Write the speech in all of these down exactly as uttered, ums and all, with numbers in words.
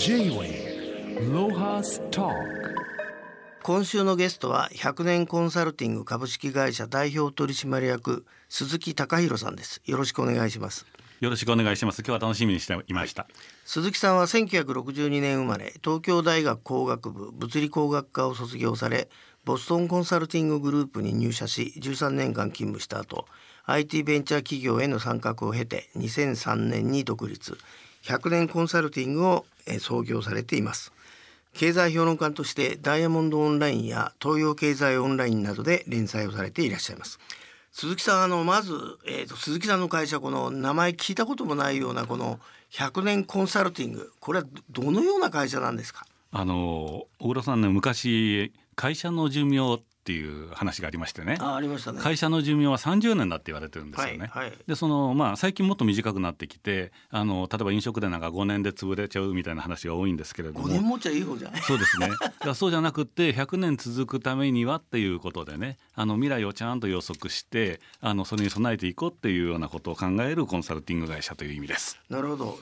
J-Wing Lohas Talk。 今週のゲストはひゃくねんコンサルティング株式会社代表取締役鈴木隆弘さんです。よろしくお願いします。よろしくお願いします。今日は楽しみにしていました。鈴木さんはせんきゅうひゃくろくじゅうにねん生まれ、東京大学工学部物理工学科を卒業され、ボストンコンサルティンググループに入社しじゅうさんねんかん勤務した後、 アイティー ベンチャー企業への参画を経てにせんさんねんに独立、ひゃくねんコンサルティングを創業されています。経済評論家としてダイヤモンドオンラインや東洋経済オンラインなどで連載をされていらっしゃいます。鈴木さん、あのまず、えー、と鈴木さんの会社、この名前聞いたこともないようなこのひゃくねんコンサルティング、これはどのような会社なんですか？あの小倉さんね、昔会社の寿命っていう話がありましてね。あ、ありましたね。会社の寿命はさんじゅうねんだって言われてるんですよね、はいはい、でそのまあ最近もっと短くなってきて、あの例えば飲食店なんかごねんで潰れちゃうみたいな話が多いんですけれども、ごねん持っちゃいい方じゃない？そうですね。だからそうじゃなくてひゃくねん続くためにはっていうことでね、あの未来をちゃんと予測して、あのそれに備えていこうっていうようなことを考えるコンサルティング会社という意味です。なるほど。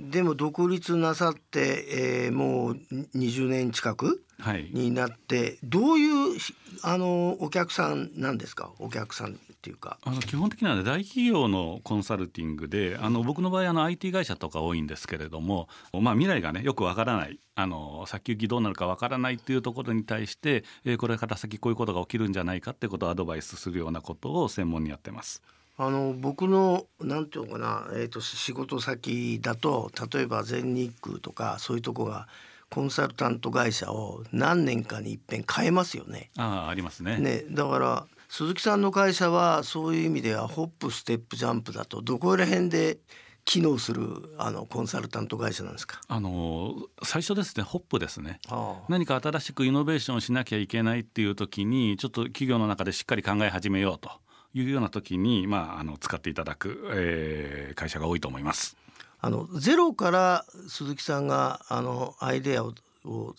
でも独立なさって、えー、もうにじゅうねん近くになって、はい、どういうあのお客さんなんですか？お客さんっていうか、あの基本的には、ね、大企業のコンサルティングで、あの僕の場合あの アイティー 会社とか多いんですけれども、まあ、未来が、ね、よくわからない、あの先行きどうなるかわからないっていうところに対して、えー、これから先こういうことが起きるんじゃないかってことをアドバイスするようなことを専門にやってます。あの僕のなんていうのかな、えーと、仕事先だと例えば全日空とかそういうとこがコンサルタント会社を何年かに一遍変えますよね。ああ、ありますね。ね、だから鈴木さんの会社はそういう意味ではホップステップジャンプだとどこら辺で機能するあのコンサルタント会社なんですか？あの最初ですね、ホップですね。ああ、何か新しくイノベーションしなきゃいけないっていう時にちょっと企業の中でしっかり考え始めようというような時に、まあ、あの使っていただく、えー、会社が多いと思います。あのゼロから鈴木さんがあのアイデアを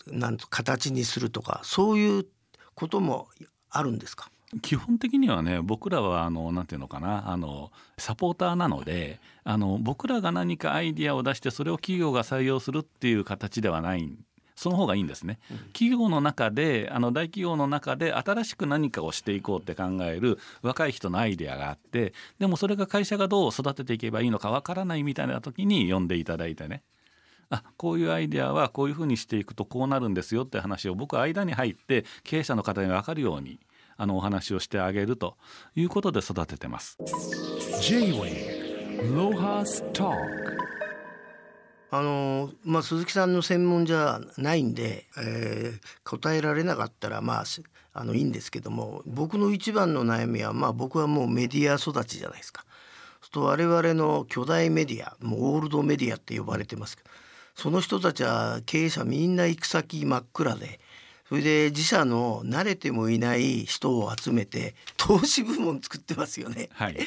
なんと形にするとかそういうこともあるんですか？基本的にはね、僕らはあのなんていうのかな、あのサポーターなので、あの僕らが何かアイデアを出してそれを企業が採用するっていう形ではないんです。その方がいいんですね。企業の中で、あの大企業の中で新しく何かをしていこうって考える若い人のアイデアがあって、でもそれが会社がどう育てていけばいいのかわからないみたいな時に呼んでいただいてね、あ、こういうアイデアはこういうふうにしていくとこうなるんですよって話を僕は間に入って経営者の方に分かるようにあのお話をしてあげるということで育ててます。 J-Wing Lohas Talk。あのまあ、鈴木さんの専門じゃないんで、えー、答えられなかったら、まあ、あのいいんですけども、僕の一番の悩みは、まあ、僕はもうメディア育ちじゃないですか。と我々の巨大メディア、もうオールドメディアって呼ばれてますけど、その人たちは経営者みんな行く先真っ暗で、それで自社の慣れてもいない人を集めて投資部門作ってますよね、はい、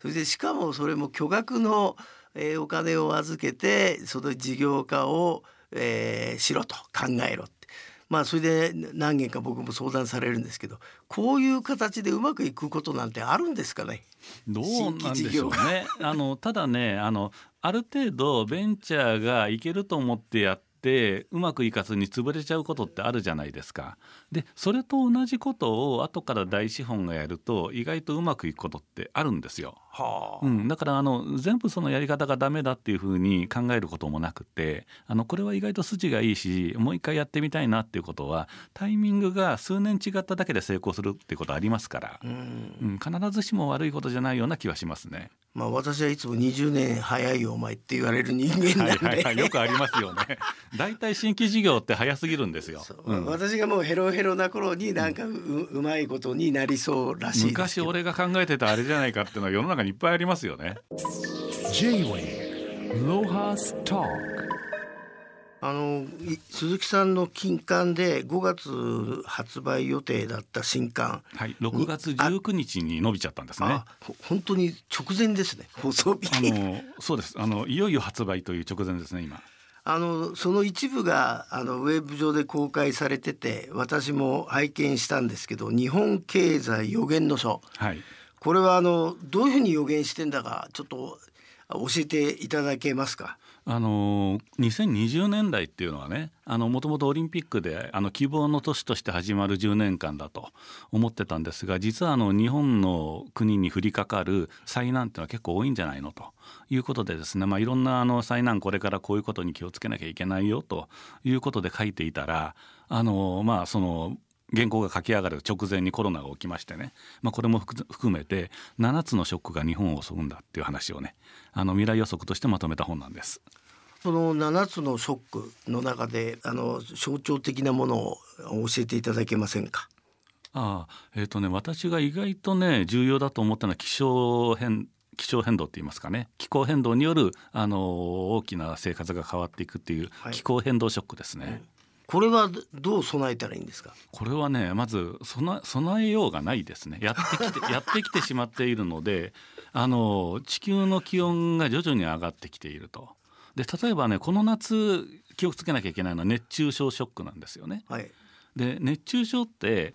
それでしかもそれも巨額のえー、お金を預けてその事業化を、えー、しろと考えろって、まあ、それで何件か僕も相談されるんですけど、こういう形でうまくいくことなんてあるんですかね？どうなんでしょうね。あのただね、あのある程度ベンチャーがいけると思ってやってでうまくいかずに潰れちゃうことってあるじゃないですか。でそれと同じことを後から大資本がやると意外とうまくいくことってあるんですよ、はあ、うん、だからあの全部そのやり方がダメだっていうふうに考えることもなくて、あのこれは意外と筋がいいしもう一回やってみたいなっていうことはタイミングが数年違っただけで成功するっていうことありますから、うん、うん、必ずしも悪いことじゃないような気はしますね。まあ、私はいつもにじゅうねん早いよお前って言われる人間なんで、はいはいはい、よくありますよね。だいたい新規事業って早すぎるんですよ、うん、私がもうヘロヘロな頃になんか う,、うん、うまいことになりそうらしい。昔俺が考えてたあれじゃないかっていうのは世の中にいっぱいありますよね。 J-Wing Lohas Talk。 あの鈴木さんの金刊でごがつ発売予定だった新刊、はい、ろくがつじゅうくにちに伸びちゃったんですね。ああ、本当に直前ですね、放送日。あのそうです、あのいよいよ発売という直前ですね。今あのその一部があのウェブ上で公開されてて、私も拝見したんですけど、日本経済予言の書、はい、これはあのどういうふうに予言してんだかちょっと教えていただけますか？あのにせんにじゅうねんだいっていうのはね、もともとオリンピックであの希望の年として始まるじゅうねんかんだと思ってたんですが、実はあの日本の国に降りかかる災難っていうのは結構多いんじゃないのということでですね、まあ、いろんなあの災難、これからこういうことに気をつけなきゃいけないよということで書いていたら、あのまあその原稿が書き上がる直前にコロナが起きましてね、まあ、これも含めてななつのショックが日本を襲うんだっていう話をね、あの未来予測としてまとめた本なんです。そのななつのショックの中であの象徴的なものを教えていただけませんか？ああ、えーとね、私が意外とね重要だと思ったのは気象変気象変動って言いますかね、気候変動によるあの大きな生活が変わっていくっていう気候変動ショックですね、はい。うん、これはどう備えたらいいんですか？これはね、まず 備, 備えようがないですね。やってきてやってきてしまっているので、あの地球の気温が徐々に上がってきていると。で、例えばね、この夏気をつけなきゃいけないのは熱中症ショックなんですよね、はい。で、熱中症って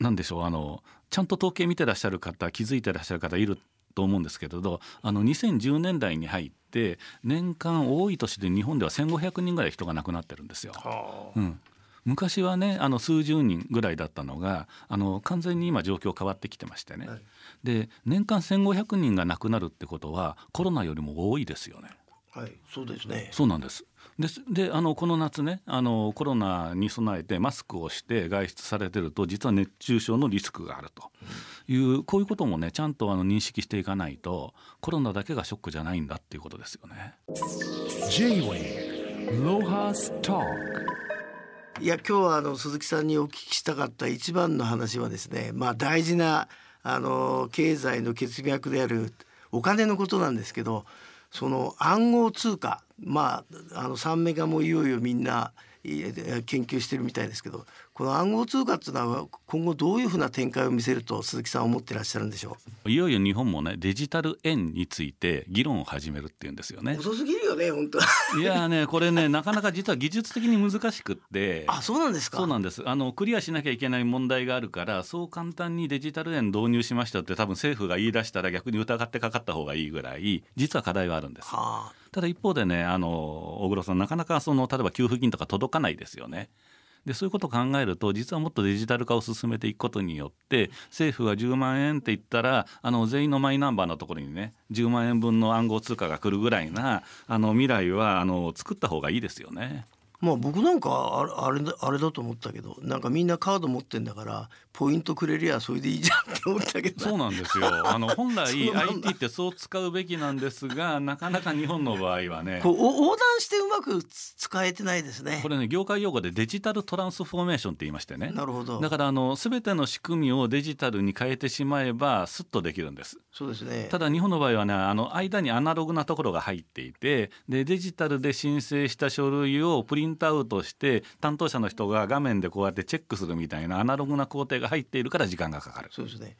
何でしょう、あのちゃんと統計見てらっしゃる方、気づいてらっしゃる方いると思うんですけれど、あのにせんじゅうねんだいに入って、年間多い年で日本ではせんごひゃくにんぐらい人が亡くなってるんですよ、うん、昔はねあの数十人ぐらいだったのが、あの完全に今状況変わってきてましてね、はい、で年間せんごひゃくにんが亡くなるってことはコロナよりも多いですよね、はい、そうですね。そうなんです。で、あのこの夏ね、あのコロナに備えてマスクをして外出されてると、実は熱中症のリスクがあるという、うん、こういうこともねちゃんとあの認識していかないと、コロナだけがショックじゃないんだっていうことですよね。 J-Wing Lohas Talk。 いや、今日はあの鈴木さんにお聞きしたかった一番の話はですね、まあ、大事なあの経済の血脈であるお金のことなんですけど、その暗号通貨、まあ、あの三メガもいよいよみんな研究してるみたいですけど、この暗号通貨っていうのは今後どういうふうな展開を見せると鈴木さん思ってらっしゃるんでしょう？いよいよ日本もねデジタル円について議論を始めるっていうんですよね。遅すぎるよね本当。いやね、これねなかなか実は技術的に難しくって。あ、そうなんですか。そうなんです。あのクリアしなきゃいけない問題があるから、そう簡単にデジタル円導入しましたって多分政府が言い出したら逆に疑ってかかった方がいいぐらい実は課題はあるんです、はあ。ただ一方でね、あの大黒さん、なかなかその例えば給付金とか届かないですよね。で、そういうことを考えると、実はもっとデジタル化を進めていくことによって、政府がじゅうまんえんって言ったら、あの全員のマイナンバーのところにねじゅうまんえん分の暗号通貨が来るぐらいな、あの未来はあの作った方がいいですよね。まあ、僕なんかあれ、あれだと思ったけど、なんかみんなカード持ってんだからポイントくれりゃそれでいいじゃんって思ったけど。そうなんですよ。あの本来 アイティー ってそう使うべきなんですが、なかなか日本の場合はねこう横断してうまく使えてないですね。これね、業界用語でデジタルトランスフォーメーションって言いましてね。なるほど。だからあの全ての仕組みをデジタルに変えてしまえばスッとできるんです。そうですね。ただ日本の場合はね、あの間にアナログなところが入っていて、でデジタルで申請した書類をプリントプリントアウトして担当者の人が画面でこうやってチェックするみたいなアナログな工程が入っているから時間がかかる。そうですね。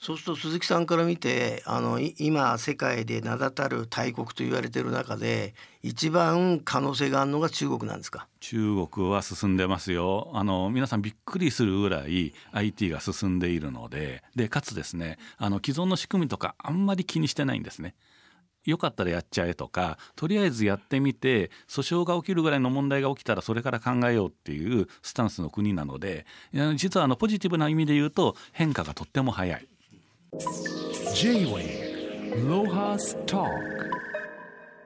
そうすると鈴木さんから見て、あの今世界で名だたる大国と言われている中で一番可能性があるのが中国なんですか？中国は進んでますよ。あの皆さんびっくりするぐらい アイティー が進んでいるので、でかつですね、あの既存の仕組みとかあんまり気にしてないんですね。よかったらやっちゃえとか、とりあえずやってみて訴訟が起きるぐらいの問題が起きたらそれから考えようっていうスタンスの国なので、実はあのポジティブな意味で言うと変化がとっても早い。 J-Wing Lohas Talk。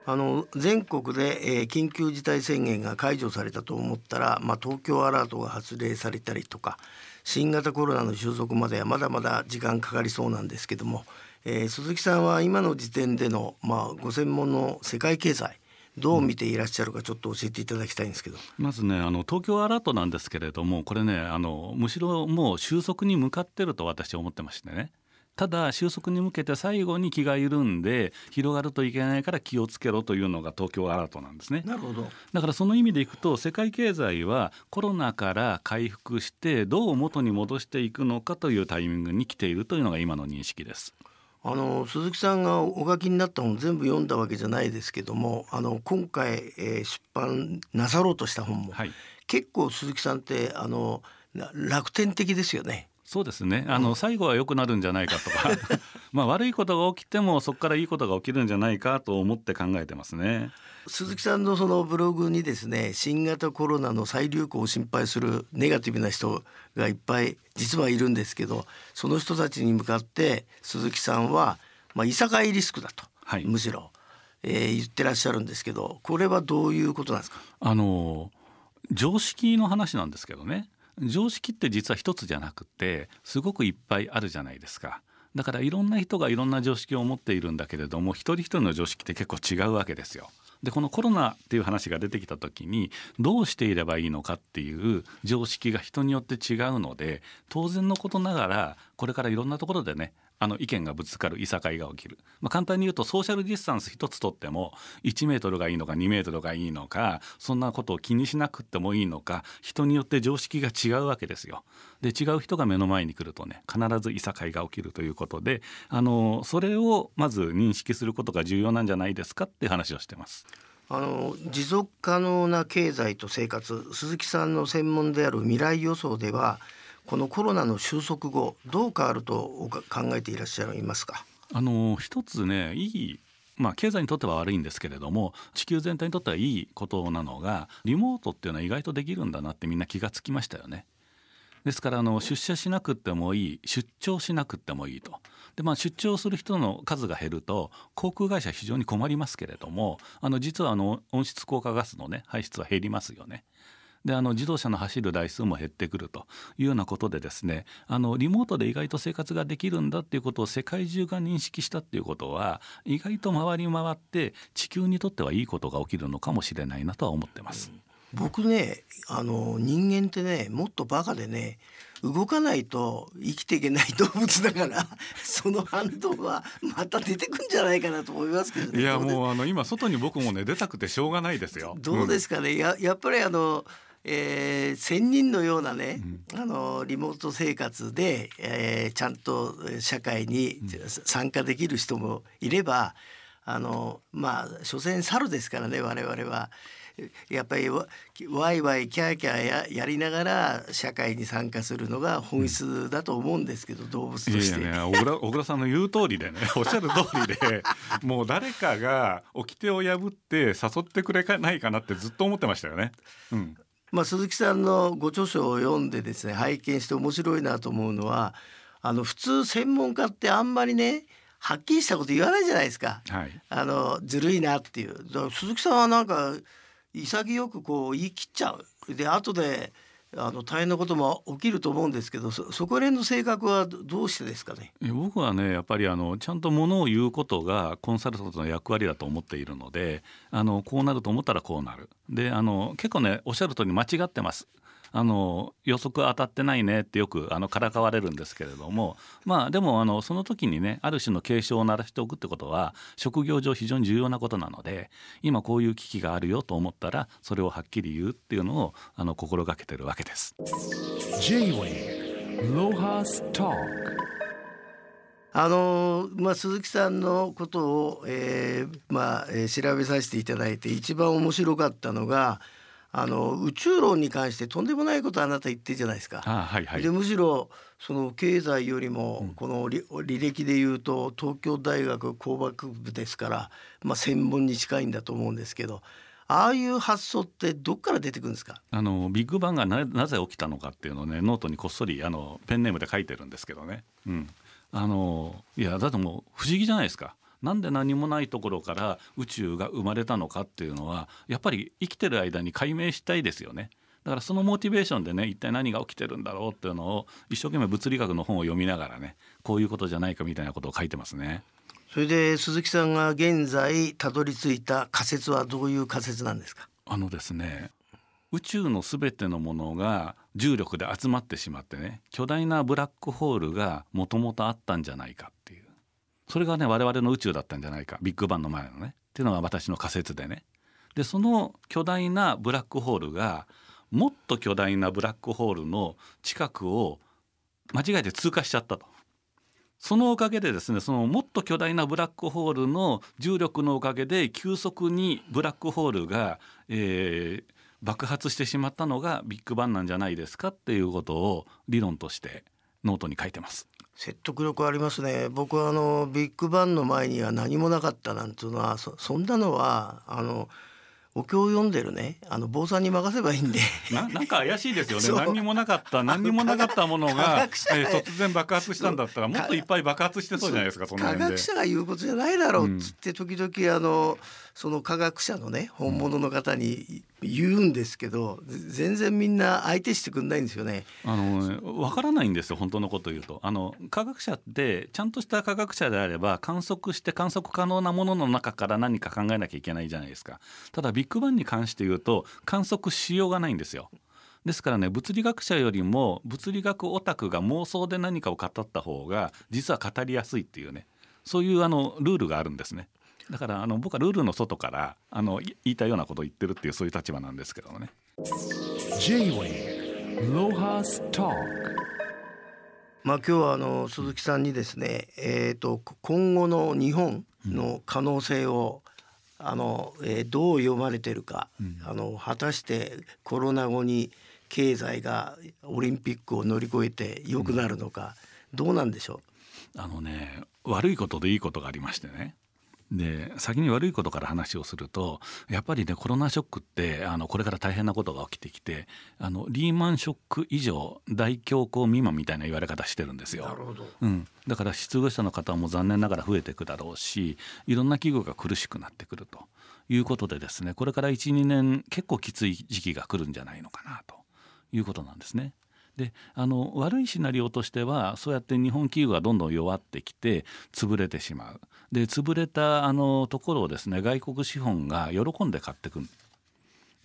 あの全国で緊急事態宣言が解除されたと思ったら、まあ、東京アラートが発令されたりとか、新型コロナの収束まではまだまだ時間かかりそうなんですけども、えー、鈴木さんは今の時点での、まあ、ご専門の世界経済どう見ていらっしゃるかちょっと教えていただきたいんですけど。まずね、あの東京アラートなんですけれども、これね、あのむしろもう収束に向かってると私は思ってましてね。ただ収束に向けて最後に気が緩んで広がるといけないから気をつけろというのが東京アラートなんですね。なるほど。だからその意味でいくと、世界経済はコロナから回復してどう元に戻していくのかというタイミングに来ているというのが今の認識です。あの鈴木さんがお書きになった本全部読んだわけじゃないですけども、あの今回、えー、出版なさろうとした本も、はい、結構鈴木さんってあの楽天的ですよね。そうですね、あの、うん、最後は良くなるんじゃないかとかまあ悪いことが起きてもそこからいいことが起きるんじゃないかと思って考えてますね。鈴木さんのそのブログにですね、新型コロナの再流行を心配するネガティブな人がいっぱい実はいるんですけど、その人たちに向かって鈴木さんは、まあ、いさかいリスクだと、はい、むしろ、えー、言ってらっしゃるんですけど、これはどういうことなんですか？あの常識の話なんですけどね、常識って実は一つじゃなくてすごくいっぱいあるじゃないですか。だからいろんな人がいろんな常識を持っているんだけれども、一人一人の常識って結構違うわけですよ。でこのコロナっていう話が出てきた時にどうしていればいいのかっていう常識が人によって違うので、当然のことながらこれからいろんなところでね、あの意見がぶつかる、いさかいが起きる、まあ、簡単に言うとソーシャルディスタンス一つとってもいちメートルがいいのかにメートルがいいのか、そんなことを気にしなくてもいいのか、人によって常識が違うわけですよ。で違う人が目の前に来るとね、必ずいさかいが起きるということで、あのそれをまず認識することが重要なんじゃないですかって話をしてます。あの持続可能な経済と生活、鈴木さんの専門である未来予想ではこのコロナの収束後どう変わると考えていらっしゃいますか？あの一つね、いい、まあ、経済にとっては悪いんですけれども地球全体にとってはいいことなのが、リモートっていうのは意外とできるんだなってみんな気がつきましたよね。ですからあの出社しなくてもいい、出張しなくてもいいと。で、まあ、出張する人の数が減ると航空会社非常に困りますけれども、あの実はあの温室効果ガスの、ね、排出は減りますよね。であの自動車の走る台数も減ってくるというようなことでですね、あのリモートで意外と生活ができるんだっていうことを世界中が認識したっていうことは、意外と回り回って地球にとってはいいことが起きるのかもしれないなとは思ってます。僕ね、あの人間ってね、もっとバカでね、動かないと生きていけない動物だからその反動はまた出てくんじゃないかなと思いますけどね。いやもうあの今外に僕もね出たくてしょうがないですよ。どうですかね、うん、や, やっぱりあのえー、仙人のようなね、うん、あのリモート生活で、えー、ちゃんと社会に参加できる人もいれば、あのまあ所詮猿ですからね、我々はやっぱりワイワイキャーキャー や, やりながら社会に参加するのが本質だと思うんですけど、うん、動物として。いやいや、ね、小, 倉小倉さんの言う通りでね、おっしゃる通りでもう誰かが掟を破って誘ってくれないかなってずっと思ってましたよね、うん。まあ、鈴木さんのご著書を読んでですね、拝見して面白いなと思うのは、あの普通専門家ってあんまりねはっきりしたこと言わないじゃないですか、はい、あのずるいなっていう。だから鈴木さんはなんか潔くこう言い切っちゃう、で後であの大変なことも起きると思うんですけど、 そ, そこら辺の性格はどうしてですかね？僕はね、やっぱりあのちゃんとものを言うことがコンサルタントの役割だと思っているので、あのこうなると思ったらこうなる。であの結構ね、おっしゃる通り間違ってます。あの予測当たってないねってよくあのからかわれるんですけれども、まあでもあのその時にね、ある種の警鐘を鳴らしておくってことは職業上非常に重要なことなので、今こういう危機があるよと思ったらそれをはっきり言うっていうのをあの心がけてるわけです。 J-Wing Lohas Talk。 あの、まあ、鈴木さんのことを、えーまあ、調べさせていただいて一番面白かったのが、あの宇宙論に関してとんでもないことあなた言ってるじゃないですか。あ、はいはい、でむしろその経済よりもこの、うん、履歴でいうと東京大学工学部ですから、まあ、専門に近いんだと思うんですけど、ああいう発想ってどっから出てくるんですか？あのビッグバンが な, なぜ起きたのかっていうのを、ね、ノートにこっそりあのペンネームで書いてるんですけどね、うん、あのいやだってもう不思議じゃないですか。なんで何もないところから宇宙が生まれたのかっていうのはやっぱり生きてる間に解明したいですよね。だからそのモチベーションでね、一体何が起きてるんだろうっていうのを一生懸命物理学の本を読みながらね、こういうことじゃないかみたいなことを書いてますね。それで鈴木さんが現在たどり着いた仮説はどういう仮説なんですか？あのですね、宇宙のすべてのものが重力で集まってしまってね、巨大なブラックホールがもともとあったんじゃないかっていう、それがね我々の宇宙だったんじゃないか、ビッグバンの前のねっていうのが私の仮説でね。でその巨大なブラックホールがもっと巨大なブラックホールの近くを間違えて通過しちゃったと。そのおかげでですね、そのもっと巨大なブラックホールの重力のおかげで急速にブラックホールが、えー、爆発してしまったのがビッグバンなんじゃないですかっていうことを理論としてノートに書いてます。説得力ありますね。僕はあのビッグバンの前には何もなかったなんていうのは そ, そんなのはあのお経を読んでるねあの坊さんに任せばいいんでな, なんか怪しいですよね。何にもなかった何にもなかったものが、えー、突然爆発したんだったらもっといっぱい爆発してそうじゃないですか。その辺で科学者が言うことじゃないだろうっつって時々あのその科学者のね本物の方に言うんですけど、うん、全然みんな相手してくんないんですよね。あのわからないんですよ本当のこと言うと。あの科学者ってちゃんとした科学者であれば観測して観測可能なものの中から何か考えなきゃいけないじゃないですか。ただビッグバンに関して言うと観測しようがないんですよ。ですからね物理学者よりも物理学オタクが妄想で何かを語った方が実は語りやすいっていうね、そういうあのルールがあるんですね。だからあの僕はルールの外からあの言いたいようなことを言ってるっていうそういう立場なんですけどもね。 J-Wing Lohas Talk、 まあ今日はあの鈴木さんにですね、えーと今後の日本の可能性を、うんあのえー、どう読まれてるか、うん、あの果たしてコロナ後に経済がオリンピックを乗り越えて良くなるのか、うん、どうなんでしょう。あのね悪いことでいいことがありましてね。で先に悪いことから話をするとやっぱりねコロナショックってあのこれから大変なことが起きてきてあのリーマンショック以上大恐慌未満みたいな言われ方してるんですよ。なるほど、うん、だから失業者の方も残念ながら増えていくだろうしいろんな企業が苦しくなってくるということでですねこれから いちにねん結構きつい時期が来るんじゃないのかなということなんですね。であの悪いシナリオとしてはそうやって日本企業がどんどん弱ってきて潰れてしまう。で潰れたあのところをですね外国資本が喜んで買ってくる。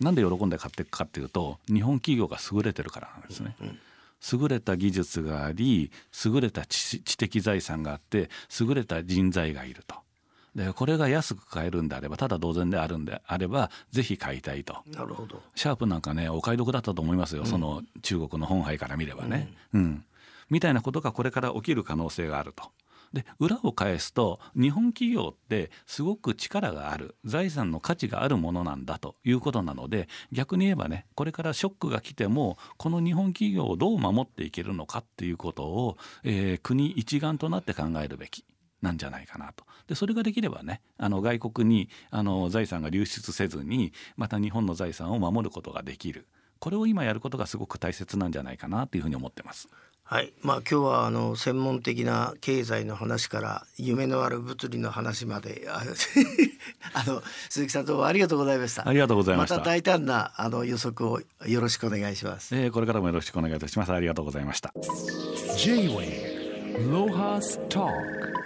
なんで喜んで買っていくかっていうと日本企業が優れてるからなんですね。優れた技術があり優れた 知, 知的財産があって優れた人材がいると。でこれが安く買えるんであればただ同然であるんであればぜひ買いたいと。なるほど。シャープなんかねお買い得だったと思いますよ、うん、その中国の本杯から見ればね、うんうん、みたいなことがこれから起きる可能性があると。で裏を返すと日本企業ってすごく力がある財産の価値があるものなんだということなので逆に言えばねこれからショックが来てもこの日本企業をどう守っていけるのかっていうことを、えー、国一丸となって考えるべきなんじゃないかなと。でそれができればねあの外国にあの財産が流出せずにまた日本の財産を守ることができる。これを今やることがすごく大切なんじゃないかなというふうに思ってます。はい、まあ、今日はあの専門的な経済の話から夢のある物理の話まであの鈴木さんどうもありがとうございました。ありがとうございました。また大胆なあの予測をよろしくお願いします、えー、これからもよろしくお願いいたします。ありがとうございました。 J-Wing Lohas Talk。